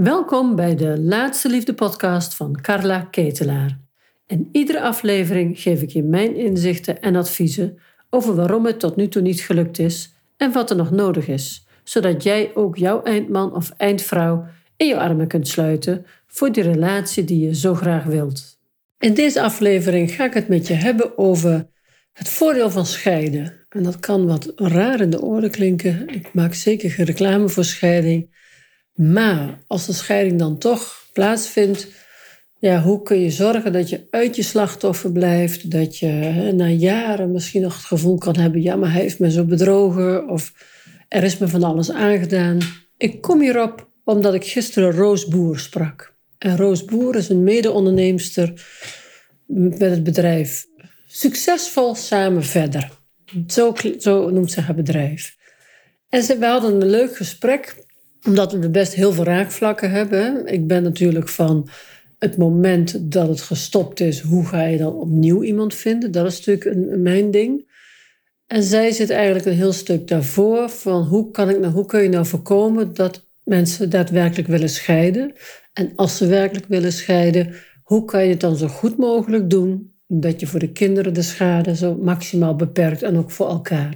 Welkom bij de Laatste Liefde podcast van Carla Ketelaar. In iedere aflevering geef ik je mijn inzichten en adviezen over waarom het tot nu toe niet gelukt is en wat er nog nodig is, zodat jij ook jouw eindman of eindvrouw in je armen kunt sluiten voor die relatie die je zo graag wilt. In deze aflevering ga ik het met je hebben over het voordeel van scheiden. En dat kan wat raar in de oren klinken. Ik maak zeker geen reclame voor scheiding. Maar als de scheiding dan toch plaatsvindt, ja, hoe kun je zorgen dat je uit je slachtoffer blijft? Dat je na jaren misschien nog het gevoel kan hebben, ja, maar hij heeft me zo bedrogen of er is me van alles aangedaan. Ik kom hierop omdat ik gisteren Roos Boer sprak. En Roos Boer is een mede-onderneemster met het bedrijf Succesvol Samen Verder. Zo noemt ze haar bedrijf. En we hadden een leuk gesprek, omdat we best heel veel raakvlakken hebben. Ik ben natuurlijk van het moment dat het gestopt is, hoe ga je dan opnieuw iemand vinden? Dat is natuurlijk mijn ding. En zij zit eigenlijk een heel stuk daarvoor van hoe kun je nou voorkomen dat mensen daadwerkelijk willen scheiden? En als ze werkelijk willen scheiden, hoe kan je het dan zo goed mogelijk doen? Dat je voor de kinderen de schade zo maximaal beperkt en ook voor elkaar.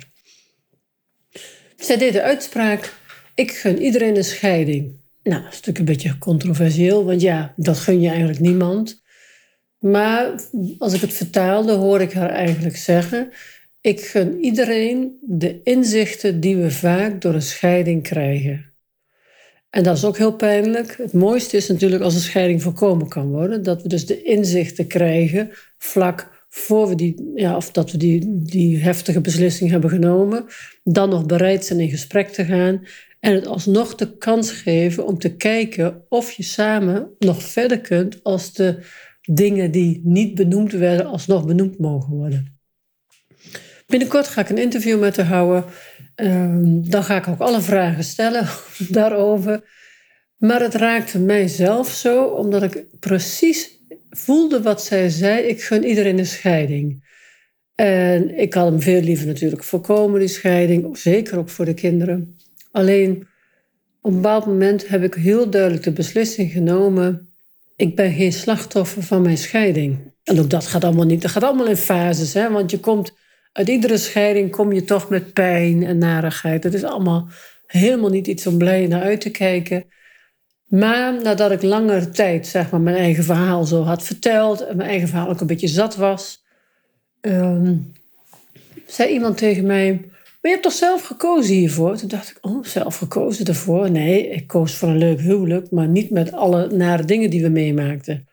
Zij deed de uitspraak, ik gun iedereen een scheiding. Nou, dat is natuurlijk een beetje controversieel, want ja, dat gun je eigenlijk niemand. Maar als ik het vertaalde, hoor ik haar eigenlijk zeggen, ik gun iedereen de inzichten die we vaak door een scheiding krijgen. En dat is ook heel pijnlijk. Het mooiste is natuurlijk als een scheiding voorkomen kan worden. Dat we dus de inzichten krijgen vlak voor we die heftige beslissing hebben genomen. Dan nog bereid zijn in gesprek te gaan. En het alsnog de kans geven om te kijken of je samen nog verder kunt als de dingen die niet benoemd werden alsnog benoemd mogen worden. Binnenkort ga ik een interview met haar houden. Dan ga ik ook alle vragen stellen daarover. Maar het raakte mijzelf zo, omdat ik precies voelde wat zij zei. Ik gun iedereen een scheiding. En ik had hem veel liever natuurlijk voorkomen, die scheiding. Zeker ook voor de kinderen. Alleen, op een bepaald moment heb ik heel duidelijk de beslissing genomen. Ik ben geen slachtoffer van mijn scheiding. En ook dat gaat allemaal niet. Dat gaat allemaal in fases, hè? Want je komt... Uit iedere scheiding kom je toch met pijn en narigheid. Dat is allemaal helemaal niet iets om blij naar uit te kijken. Maar nadat ik langere tijd mijn eigen verhaal zo had verteld... en mijn eigen verhaal ook een beetje zat was... zei iemand tegen mij... Maar je hebt toch zelf gekozen hiervoor? Toen dacht ik, oh, zelf gekozen daarvoor? Nee, ik koos voor een leuk huwelijk... maar niet met alle nare dingen die we meemaakten.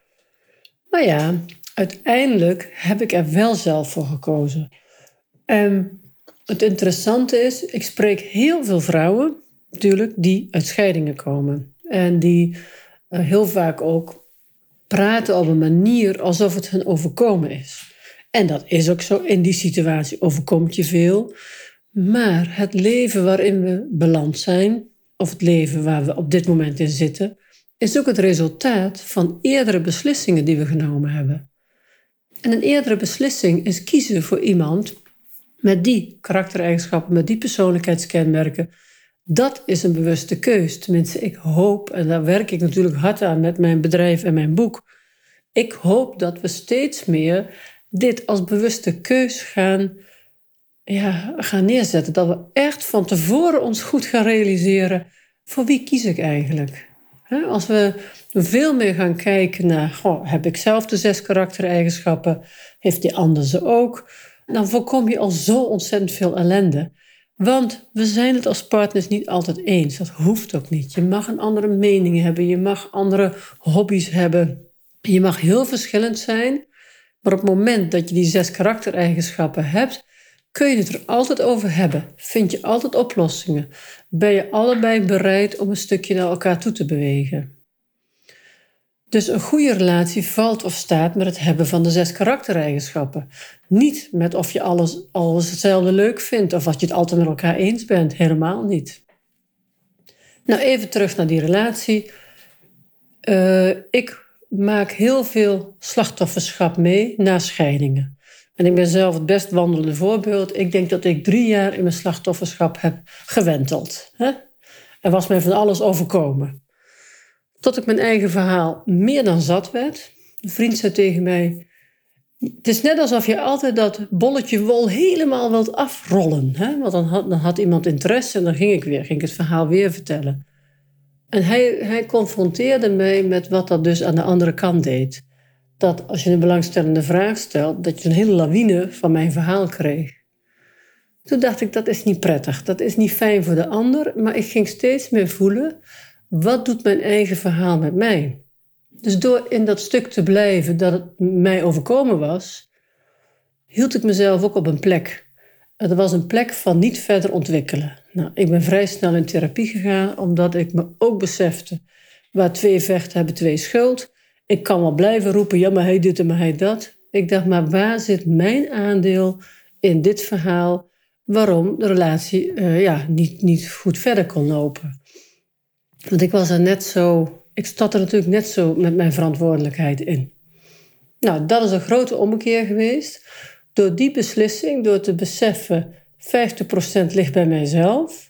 Maar ja, uiteindelijk heb ik er wel zelf voor gekozen... En het interessante is, ik spreek heel veel vrouwen natuurlijk die uit scheidingen komen. En die heel vaak ook praten op een manier alsof het hen overkomen is. En dat is ook zo, in die situatie overkomt je veel. Maar het leven waarin we beland zijn, of het leven waar we op dit moment in zitten... is ook het resultaat van eerdere beslissingen die we genomen hebben. En een eerdere beslissing is kiezen voor iemand... met die karaktereigenschappen, met die persoonlijkheidskenmerken. Dat is een bewuste keus. Tenminste, ik hoop, en daar werk ik natuurlijk hard aan met mijn bedrijf en mijn boek. Ik hoop dat we steeds meer dit als bewuste keus gaan neerzetten. Dat we echt van tevoren ons goed gaan realiseren. Voor wie kies ik eigenlijk? Als we veel meer gaan kijken naar... heb ik zelf de 6 karaktereigenschappen? Heeft die ander ze ook? Dan voorkom je al zo ontzettend veel ellende. Want we zijn het als partners niet altijd eens. Dat hoeft ook niet. Je mag een andere mening hebben. Je mag andere hobby's hebben. Je mag heel verschillend zijn. Maar op het moment dat je die 6 karaktereigenschappen hebt... kun je het er altijd over hebben. Vind je altijd oplossingen. Ben je allebei bereid om een stukje naar elkaar toe te bewegen. Dus een goede relatie valt of staat met het hebben van de 6 karaktereigenschappen. Niet met of je alles hetzelfde leuk vindt of dat je het altijd met elkaar eens bent. Helemaal niet. Nou, even terug naar die relatie. Ik maak heel veel slachtofferschap mee na scheidingen. En ik ben zelf het best wandelende voorbeeld. Ik denk dat ik 3 jaar in mijn slachtofferschap heb gewenteld. Er was mij van alles overkomen. Tot ik mijn eigen verhaal meer dan zat werd. Een vriend zei tegen mij: het is net alsof je altijd dat bolletje wol helemaal wilt afrollen. Hè? Want dan had iemand interesse en dan ging ik het verhaal weer vertellen. En hij confronteerde mij met wat dat dus aan de andere kant deed. Dat als je een belangstellende vraag stelt, dat je een hele lawine van mijn verhaal kreeg. Toen dacht ik, dat is niet prettig, dat is niet fijn voor de ander. Maar ik ging steeds meer voelen, wat doet mijn eigen verhaal met mij? Dus door in dat stuk te blijven dat het mij overkomen was, hield ik mezelf ook op een plek. Het was een plek van niet verder ontwikkelen. Nou, ik ben vrij snel in therapie gegaan, omdat ik me ook besefte, waar twee vechten hebben twee schuld. Ik kan wel blijven roepen, ja maar hij dit en maar hij dat. Ik dacht, maar waar zit mijn aandeel in dit verhaal? Waarom de relatie niet goed verder kon lopen. Want ik was er net zo. Ik stond er natuurlijk net zo met mijn verantwoordelijkheid in. Nou, dat is een grote ommekeer geweest. Door die beslissing, door te beseffen, 50% ligt bij mijzelf.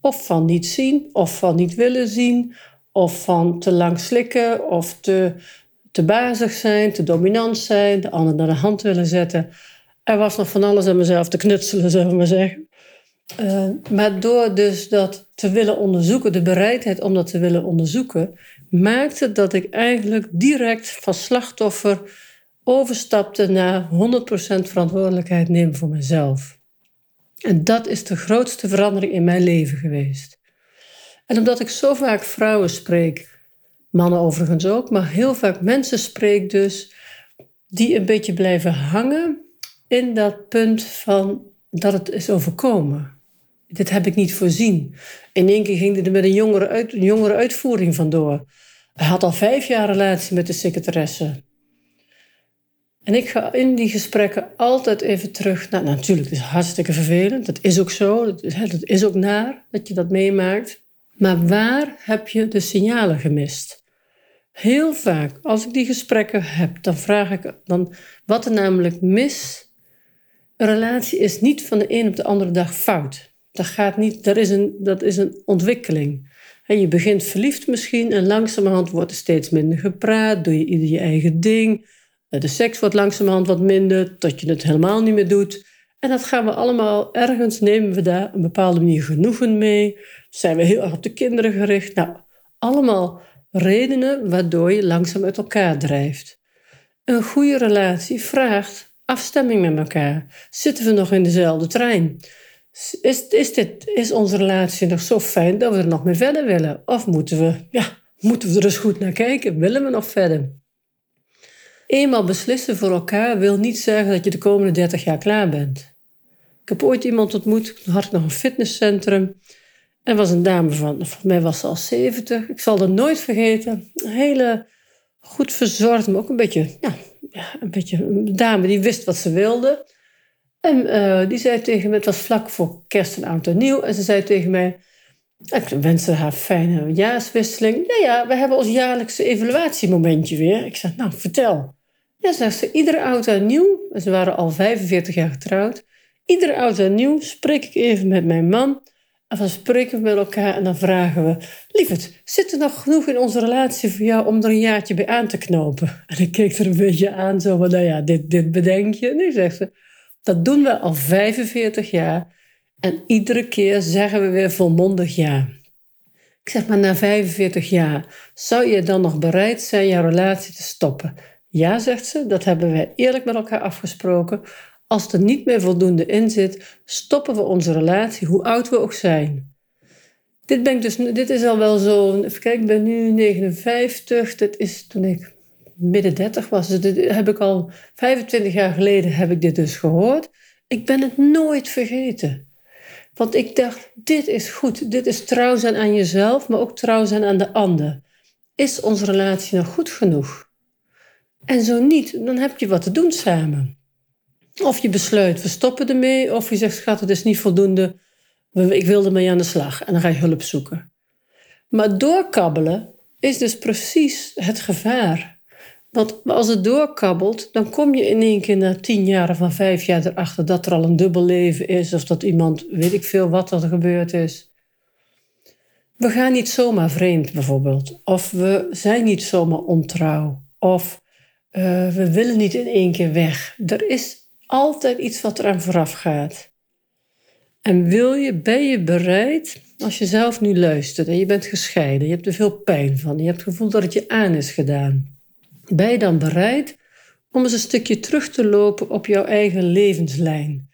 Of van niet zien, of van niet willen zien. Of van te lang slikken, of te bazig zijn, te dominant zijn. De ander naar de hand willen zetten. Er was nog van alles aan mezelf te knutselen, zullen we maar zeggen. Maar door dus dat te willen onderzoeken, de bereidheid om dat te willen onderzoeken, maakte dat ik eigenlijk direct van slachtoffer overstapte naar 100% verantwoordelijkheid nemen voor mezelf. En dat is de grootste verandering in mijn leven geweest. En omdat ik zo vaak vrouwen spreek, mannen overigens ook, maar heel vaak mensen spreek dus, die een beetje blijven hangen in dat punt van dat het is overkomen. Dit heb ik niet voorzien. In één keer ging hij er met een jongere uitvoering vandoor. Hij had al 5 jaar relatie met de secretaresse. En ik ga in die gesprekken altijd even terug. Nou, natuurlijk, het is hartstikke vervelend. Dat is ook zo. Dat is ook naar dat je dat meemaakt. Maar waar heb je de signalen gemist? Heel vaak, als ik die gesprekken heb, dan vraag ik dan wat er namelijk mis. Een relatie is niet van de een op de andere dag fout. Dat gaat niet, dat is een ontwikkeling. Je begint verliefd misschien en langzamerhand wordt er steeds minder gepraat. Doe je ieder je eigen ding. De seks wordt langzamerhand wat minder, tot je het helemaal niet meer doet. En dat gaan we allemaal ergens, nemen we daar een bepaalde manier genoegen mee. Zijn we heel erg op de kinderen gericht. Nou, allemaal redenen waardoor je langzaam uit elkaar drijft. Een goede relatie vraagt afstemming met elkaar. Zitten we nog in dezelfde trein? Is onze relatie nog zo fijn dat we er nog mee verder willen? Of moeten we er eens goed naar kijken? Willen we nog verder? Eenmaal beslissen voor elkaar wil niet zeggen dat je de komende 30 jaar klaar bent. Ik heb ooit iemand ontmoet, toen had ik nog een fitnesscentrum. Er was een dame van mij was ze al 70. Ik zal dat nooit vergeten. Een hele goed verzorgd, maar ook een beetje... Ja, een beetje een dame die wist wat ze wilde. En die zei tegen me, het was vlak voor kerst en oud en nieuw. En ze zei tegen mij, ik wenste haar fijne jaarswisseling. Ja, we hebben ons jaarlijkse evaluatiemomentje weer. Ik zei, nou, vertel. Ja, zegt ze, iedere oud en nieuw, en ze waren al 45 jaar getrouwd. Iedere oud en nieuw spreek ik even met mijn man. En dan spreken we met elkaar en dan vragen we... lieverd, zit er nog genoeg in onze relatie voor jou om er een jaartje bij aan te knopen? En ik keek er een beetje aan, zo van, nou ja, dit bedenk je. Nee, zegt ze, dat doen we al 45 jaar. En iedere keer zeggen we weer volmondig ja. Ik zeg maar, na 45 jaar, zou je dan nog bereid zijn jouw relatie te stoppen? Ja, zegt ze, dat hebben we eerlijk met elkaar afgesproken... Als er niet meer voldoende in zit, stoppen we onze relatie, hoe oud we ook zijn. Dit is al wel zo... Even kijken, ik ben nu 59. Dat is toen ik midden 30 was. Dus dit heb ik al 25 jaar geleden heb ik dit dus gehoord. Ik ben het nooit vergeten. Want ik dacht, dit is goed. Dit is trouw zijn aan jezelf, maar ook trouw zijn aan de ander. Is onze relatie nog goed genoeg? En zo niet, dan heb je wat te doen samen. Of je besluit, we stoppen ermee. Of je zegt, schat, het is niet voldoende. Ik wil ermee aan de slag. En dan ga je hulp zoeken. Maar doorkabbelen is dus precies het gevaar. Want als het doorkabbelt, dan kom je in één keer na 10 jaar of van 5 jaar erachter... dat er al een dubbel leven is. Of dat iemand, weet ik veel wat er gebeurd is. We gaan niet zomaar vreemd bijvoorbeeld. Of we zijn niet zomaar ontrouw. Of we willen niet in één keer weg. Er is altijd iets wat eraan vooraf gaat. En ben je bereid, als je zelf nu luistert en je bent gescheiden, je hebt er veel pijn van, je hebt het gevoel dat het je aan is gedaan. Ben je dan bereid om eens een stukje terug te lopen op jouw eigen levenslijn?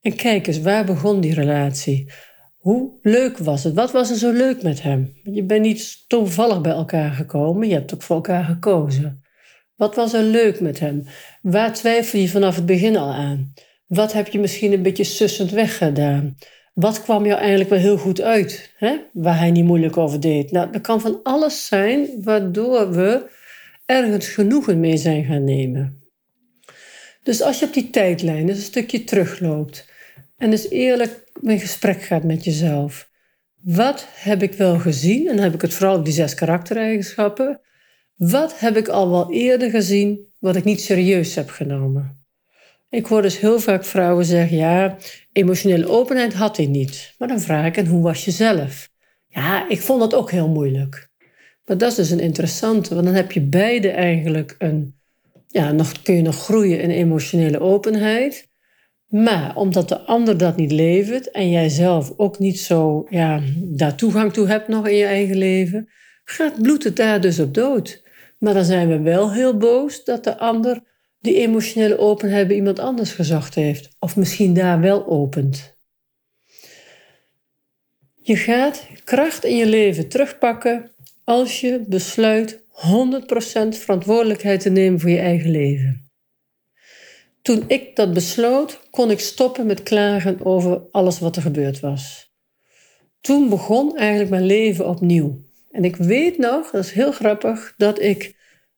En kijk eens, waar begon die relatie? Hoe leuk was het? Wat was er zo leuk met hem? Je bent niet toevallig bij elkaar gekomen, je hebt ook voor elkaar gekozen. Wat was er leuk met hem? Waar twijfel je vanaf het begin al aan? Wat heb je misschien een beetje sussend weggedaan? Wat kwam jou eigenlijk wel heel goed uit? Hè? Waar hij niet moeilijk over deed. Nou, dat kan van alles zijn waardoor we ergens genoegen mee zijn gaan nemen. Dus als je op die tijdlijn dus een stukje terugloopt en dus eerlijk in gesprek gaat met jezelf. Wat heb ik wel gezien? En dan heb ik het vooral op die 6 karaktereigenschappen. Wat heb ik al wel eerder gezien wat ik niet serieus heb genomen? Ik hoor dus heel vaak vrouwen zeggen, ja, emotionele openheid had hij niet. Maar dan vraag ik, en hoe was je zelf? Ja, ik vond dat ook heel moeilijk. Maar dat is dus een interessante, want dan heb je beide eigenlijk kun je nog groeien in emotionele openheid. Maar omdat de ander dat niet levert en jij zelf ook niet zo daar toegang toe hebt nog in je eigen leven, gaat bloed het daar dus op dood. Maar dan zijn we wel heel boos dat de ander die emotionele openheid bij iemand anders gezocht heeft. Of misschien daar wel opent. Je gaat kracht in je leven terugpakken als je besluit 100% verantwoordelijkheid te nemen voor je eigen leven. Toen ik dat besloot, kon ik stoppen met klagen over alles wat er gebeurd was. Toen begon eigenlijk mijn leven opnieuw. En ik weet nog, dat is heel grappig, dat ik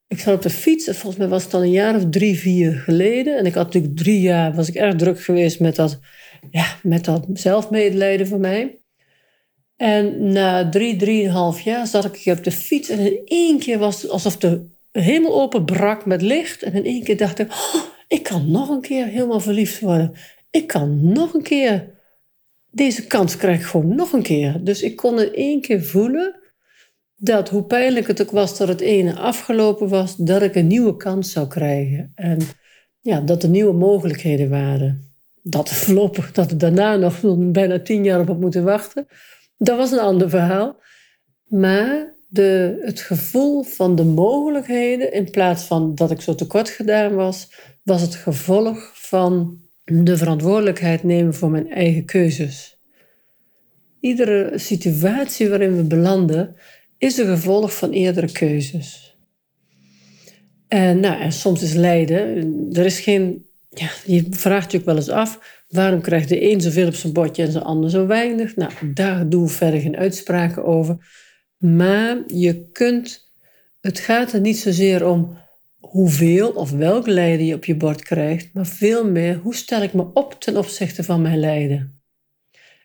zat op de fiets, en volgens mij was het dan een jaar of 3-4 geleden. En ik had natuurlijk 3 jaar, was ik erg druk geweest met dat zelfmedelijden van mij. En na 3,5 jaar zat ik op de fiets en in één keer was het alsof de hemel openbrak met licht. En in één keer dacht ik, oh, ik kan nog een keer helemaal verliefd worden. Ik kan nog een keer, deze kans krijg ik gewoon nog een keer. Dus ik kon in één keer voelen dat hoe pijnlijk het ook was dat het ene afgelopen was, dat ik een nieuwe kans zou krijgen. En dat er nieuwe mogelijkheden waren. Dat ik daarna nog bijna 10 jaar op had moeten wachten. Dat was een ander verhaal. Maar het gevoel van de mogelijkheden, in plaats van dat ik zo tekort gedaan was, was het gevolg van de verantwoordelijkheid nemen voor mijn eigen keuzes. Iedere situatie waarin we belanden is een gevolg van eerdere keuzes. En soms is lijden. Er is geen. Ja, je vraagt je ook wel eens af, waarom krijgt de een zoveel op zijn bordje en de ander zo weinig? Nou, daar doen we verder geen uitspraken over. Maar het gaat er niet zozeer om hoeveel of welk lijden je op je bord krijgt, maar veel meer, hoe stel ik me op ten opzichte van mijn lijden?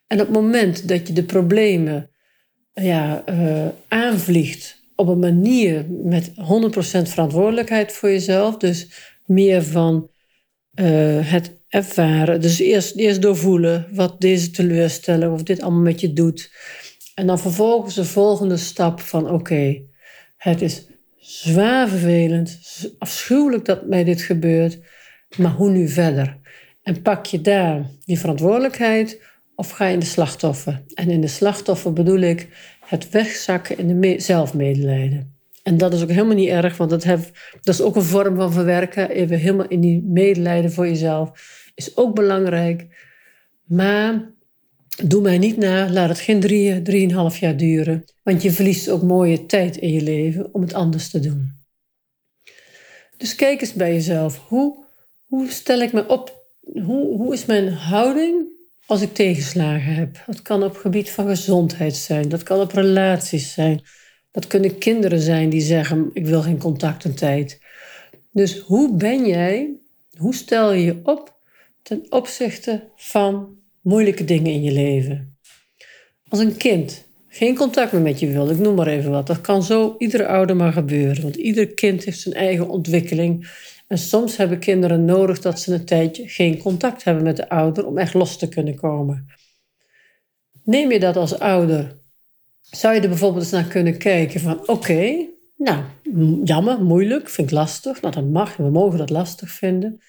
En op het moment dat je de problemen aanvliegt op een manier met 100% verantwoordelijkheid voor jezelf, dus meer van het ervaren, dus eerst doorvoelen wat deze teleurstelling of dit allemaal met je doet. En dan vervolgens de volgende stap van oké, het is zwaar vervelend, afschuwelijk dat mij dit gebeurt, maar hoe nu verder? En pak je daar die verantwoordelijkheid of ga je in de slachtoffer? En in de slachtoffer bedoel ik het wegzakken in de zelfmedelijden. En dat is ook helemaal niet erg, want dat is ook een vorm van verwerken. Even helemaal in die medelijden voor jezelf is ook belangrijk. Maar doe mij niet na, laat het geen 3,5 jaar duren. Want je verliest ook mooie tijd in je leven om het anders te doen. Dus kijk eens bij jezelf. Hoe stel ik me op? Hoe is mijn houding als ik tegenslagen heb? Dat kan op het gebied van gezondheid zijn. Dat kan op relaties zijn. Dat kunnen kinderen zijn die zeggen, ik wil geen contact en tijd. Dus hoe stel je je op ten opzichte van moeilijke dingen in je leven? Als een kind geen contact meer met je wil, ik noem maar even wat. Dat kan zo iedere ouder maar gebeuren. Want ieder kind heeft zijn eigen ontwikkeling. En soms hebben kinderen nodig dat ze een tijdje geen contact hebben met de ouder om echt los te kunnen komen. Neem je dat als ouder zou je er bijvoorbeeld eens naar kunnen kijken van oké, nou, jammer, moeilijk, vind ik lastig. Nou, dat mag, we mogen dat lastig vinden.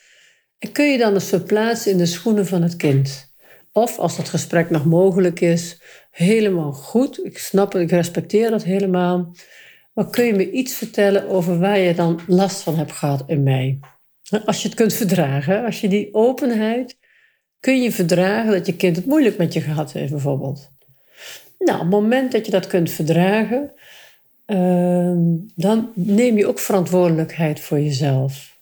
En kun je dan eens verplaatsen in de schoenen van het kind? Of, als dat gesprek nog mogelijk is, helemaal goed, ik snap het, ik respecteer dat helemaal. Maar kun je me iets vertellen over waar je dan last van hebt gehad in mij? Als je het kunt verdragen, als je die openheid... kun je verdragen dat je kind het moeilijk met je gehad heeft bijvoorbeeld. Nou, op het moment dat je dat kunt verdragen... dan neem je ook verantwoordelijkheid voor jezelf.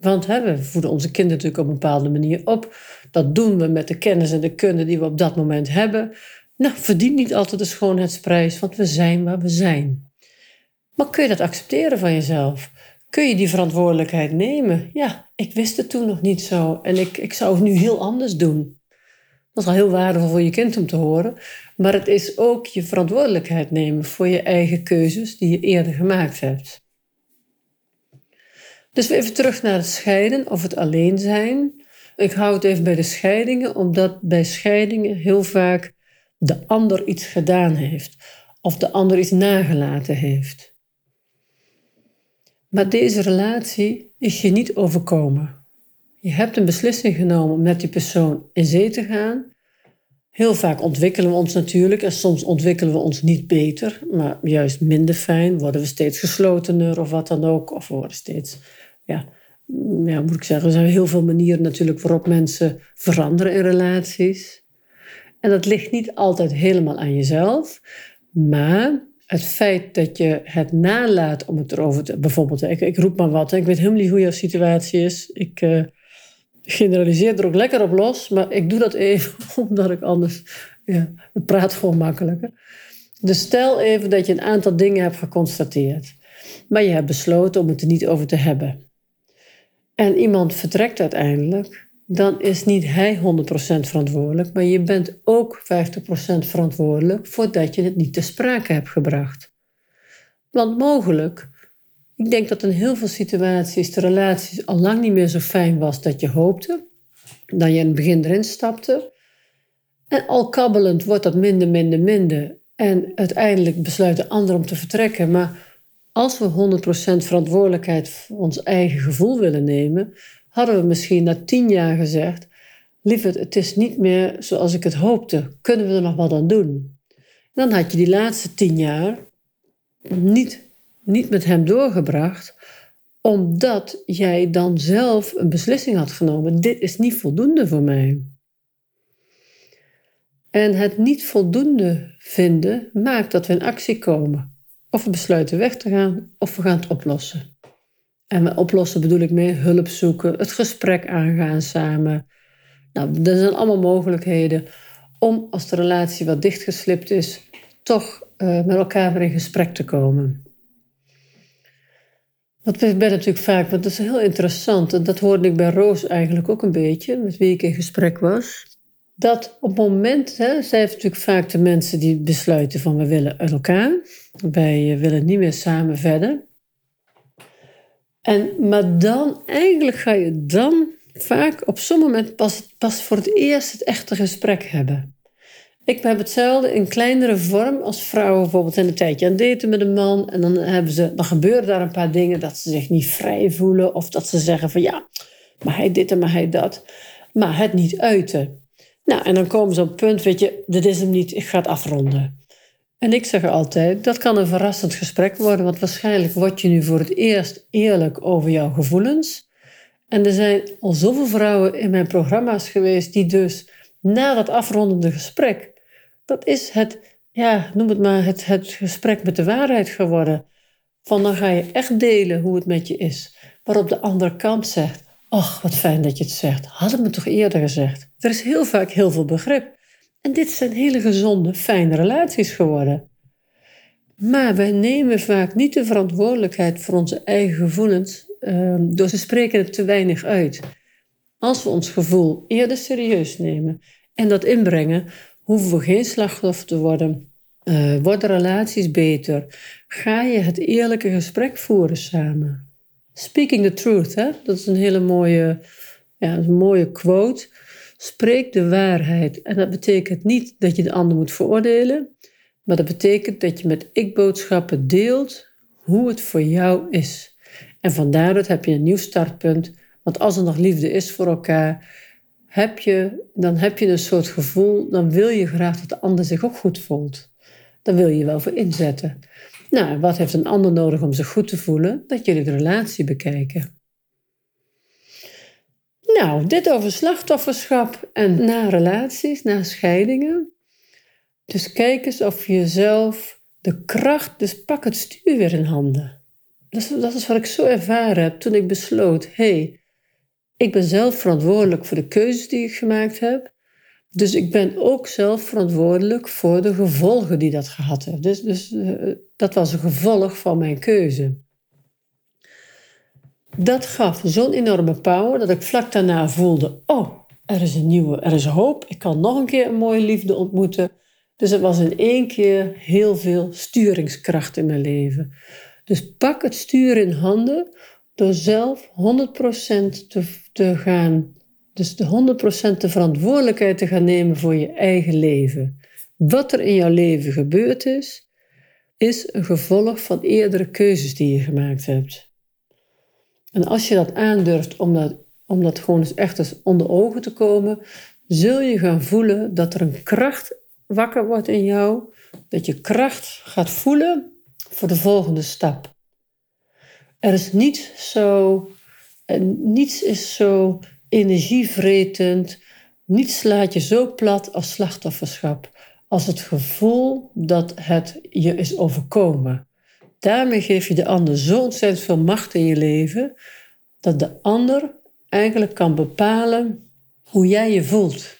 Want we voeden onze kinderen natuurlijk op een bepaalde manier op. Dat doen we met de kennis en de kunde die we op dat moment hebben. Nou, verdient niet altijd de schoonheidsprijs, want we zijn waar we zijn. Maar kun je dat accepteren van jezelf? Kun je die verantwoordelijkheid nemen? Ja, ik wist het toen nog niet zo en ik zou het nu heel anders doen. Dat is al heel waardevol voor je kind om te horen. Maar het is ook je verantwoordelijkheid nemen voor je eigen keuzes die je eerder gemaakt hebt. Dus weer even terug naar het scheiden of het alleen zijn. Ik hou het even bij de scheidingen, omdat bij scheidingen heel vaak de ander iets gedaan heeft. Of de ander iets nagelaten heeft. Maar deze relatie is je niet overkomen. Je hebt een beslissing genomen om met die persoon in zee te gaan. Heel vaak ontwikkelen we ons natuurlijk en soms ontwikkelen we ons niet beter, maar juist minder fijn. Worden we steeds geslotener of wat dan ook. Of we worden steeds, moet ik zeggen, er zijn heel veel manieren natuurlijk waarop mensen veranderen in relaties. En dat ligt niet altijd helemaal aan jezelf, maar... het feit dat je het nalaat om het erover te... bijvoorbeeld, ik roep maar wat. Ik weet helemaal niet hoe jouw situatie is. Ik generaliseer er ook lekker op los. Maar ik doe dat even, omdat ik anders... het praat gewoon makkelijker. Dus stel even dat je een aantal dingen hebt geconstateerd. Maar je hebt besloten om het er niet over te hebben. En iemand vertrekt uiteindelijk. Dan is niet hij 100% verantwoordelijk, maar je bent ook 50% verantwoordelijk voordat je het niet ter sprake hebt gebracht. Want mogelijk, ik denk dat in heel veel situaties de relatie al lang niet meer zo fijn was dat je hoopte, dat je in het begin erin stapte. En al kabbelend wordt dat minder. En uiteindelijk besluit de ander om te vertrekken. Maar als we 100% verantwoordelijkheid voor ons eigen gevoel willen nemen... hadden we misschien na 10 jaar gezegd... lieverd, het is niet meer zoals ik het hoopte. Kunnen we er nog wat aan doen? Dan had je die laatste 10 jaar niet met hem doorgebracht... omdat jij dan zelf een beslissing had genomen. Dit is niet voldoende voor mij. En het niet voldoende vinden maakt dat we in actie komen. Of we besluiten weg te gaan, of we gaan het oplossen. En we oplossen bedoel ik mee hulp zoeken, het gesprek aangaan samen. Nou, er zijn allemaal mogelijkheden om, als de relatie wat dichtgeslipt is, toch met elkaar weer in gesprek te komen. Dat ben natuurlijk vaak, want dat is heel interessant. En dat hoorde ik bij Roos eigenlijk ook een beetje, met wie ik in gesprek was. Dat op het moment, zij heeft natuurlijk vaak de mensen die besluiten van we willen uit elkaar. Wij willen niet meer samen verder. Maar dan, eigenlijk ga je dan vaak op zo'n moment pas voor het eerst het echte gesprek hebben. Ik heb hetzelfde in kleinere vorm als vrouwen bijvoorbeeld zijn een tijdje aan het daten met een man. En dan gebeuren daar een paar dingen dat ze zich niet vrij voelen. Of dat ze zeggen van ja, maar hij dit en maar hij dat. Maar het niet uiten. Nou, en dan komen ze op het punt, weet je, dit is hem niet, ik ga het afronden. En ik zeg altijd, dat kan een verrassend gesprek worden... want waarschijnlijk word je nu voor het eerst eerlijk over jouw gevoelens. En er zijn al zoveel vrouwen in mijn programma's geweest... die dus na dat afrondende gesprek... dat is het, noem het maar, het gesprek met de waarheid geworden. Van dan ga je echt delen hoe het met je is. Waarop de andere kant zegt, och, wat fijn dat je het zegt. Had het me toch eerder gezegd. Er is heel vaak heel veel begrip. En dit zijn hele gezonde, fijne relaties geworden. Maar wij nemen vaak niet de verantwoordelijkheid voor onze eigen gevoelens... door ze spreken het te weinig uit. Als we ons gevoel eerder serieus nemen en dat inbrengen... hoeven we geen slachtoffer te worden. Worden relaties beter? Ga je het eerlijke gesprek voeren samen? Speaking the truth, hè? Dat is een hele mooie, een mooie quote... Spreek de waarheid. En dat betekent niet dat je de ander moet veroordelen. Maar dat betekent dat je met ik-boodschappen deelt hoe het voor jou is. En van daaruit heb je een nieuw startpunt. Want als er nog liefde is voor elkaar, dan heb je een soort gevoel, dan wil je graag dat de ander zich ook goed voelt. Daar wil je wel voor inzetten. Nou, wat heeft een ander nodig om zich goed te voelen? Dat jullie de relatie bekijken. Nou, dit over slachtofferschap en na relaties, na scheidingen. Dus kijk eens of je jezelf de kracht... Dus pak het stuur weer in handen. Dat is wat ik zo ervaren heb toen ik besloot... Ik ben zelf verantwoordelijk voor de keuzes die ik gemaakt heb. Dus ik ben ook zelf verantwoordelijk voor de gevolgen die dat gehad heeft. Dus dat was een gevolg van mijn keuze. Dat gaf zo'n enorme power dat ik vlak daarna voelde... er is hoop. Ik kan nog een keer een mooie liefde ontmoeten. Dus er was in één keer heel veel sturingskracht in mijn leven. Dus pak het stuur in handen door zelf 100% te gaan... Dus de 100% de verantwoordelijkheid te gaan nemen voor je eigen leven. Wat er in jouw leven gebeurd is, is een gevolg van eerdere keuzes die je gemaakt hebt. En als je dat aandurft om dat gewoon eens echt eens onder ogen te komen, zul je gaan voelen dat er een kracht wakker wordt in jou, dat je kracht gaat voelen voor de volgende stap. Niets is zo energievretend. Niets slaat je zo plat als slachtofferschap. Als het gevoel dat het je is overkomen. Daarmee geef je de ander zo ontzettend veel macht in je leven... dat de ander eigenlijk kan bepalen hoe jij je voelt.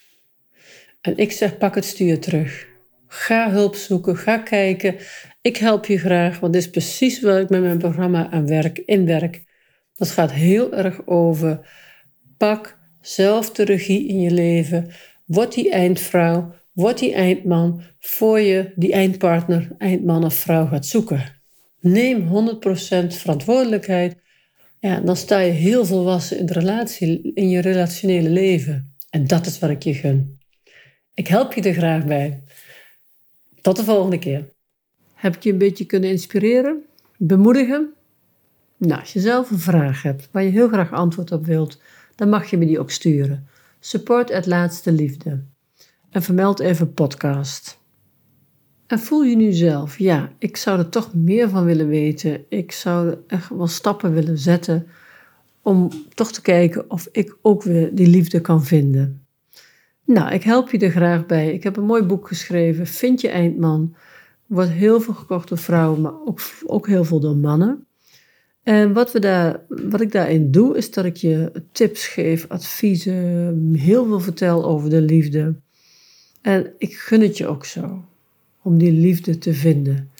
En ik zeg, pak het stuur terug. Ga hulp zoeken, ga kijken. Ik help je graag, want dit is precies waar ik met mijn programma in werk. Dat gaat heel erg over... Pak zelf de regie in je leven. Word die eindvrouw, word die eindman... voor je die eindpartner, eindman of vrouw gaat zoeken. Neem 100% verantwoordelijkheid. Ja, dan sta je heel volwassen in je relationele leven. En dat is wat ik je gun. Ik help je er graag bij. Tot de volgende keer. Heb ik je een beetje kunnen inspireren? Bemoedigen? Nou, als je zelf een vraag hebt waar je heel graag antwoord op wilt... dan mag je me die ook sturen. support@laatsteliefde. En vermeld even podcast. En voel je nu zelf, ja, ik zou er toch meer van willen weten. Ik zou er echt wel stappen willen zetten... om toch te kijken of ik ook weer die liefde kan vinden. Nou, ik help je er graag bij. Ik heb een mooi boek geschreven, Vind je eindman. Wordt heel veel gekocht door vrouwen, maar ook heel veel door mannen. En wat ik daarin doe, is dat ik je tips geef, adviezen, heel veel vertel over de liefde. En ik gun het je ook zo, om die liefde te vinden.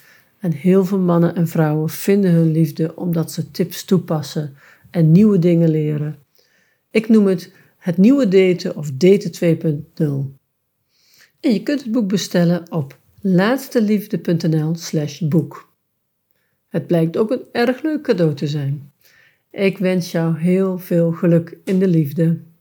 En heel veel mannen en vrouwen vinden hun liefde omdat ze tips toepassen en nieuwe dingen leren. Ik noem het nieuwe daten of daten 2.0. En je kunt het boek bestellen op laatsteliefde.nl/boek. Het blijkt ook een erg leuk cadeau te zijn. Ik wens jou heel veel geluk in de liefde.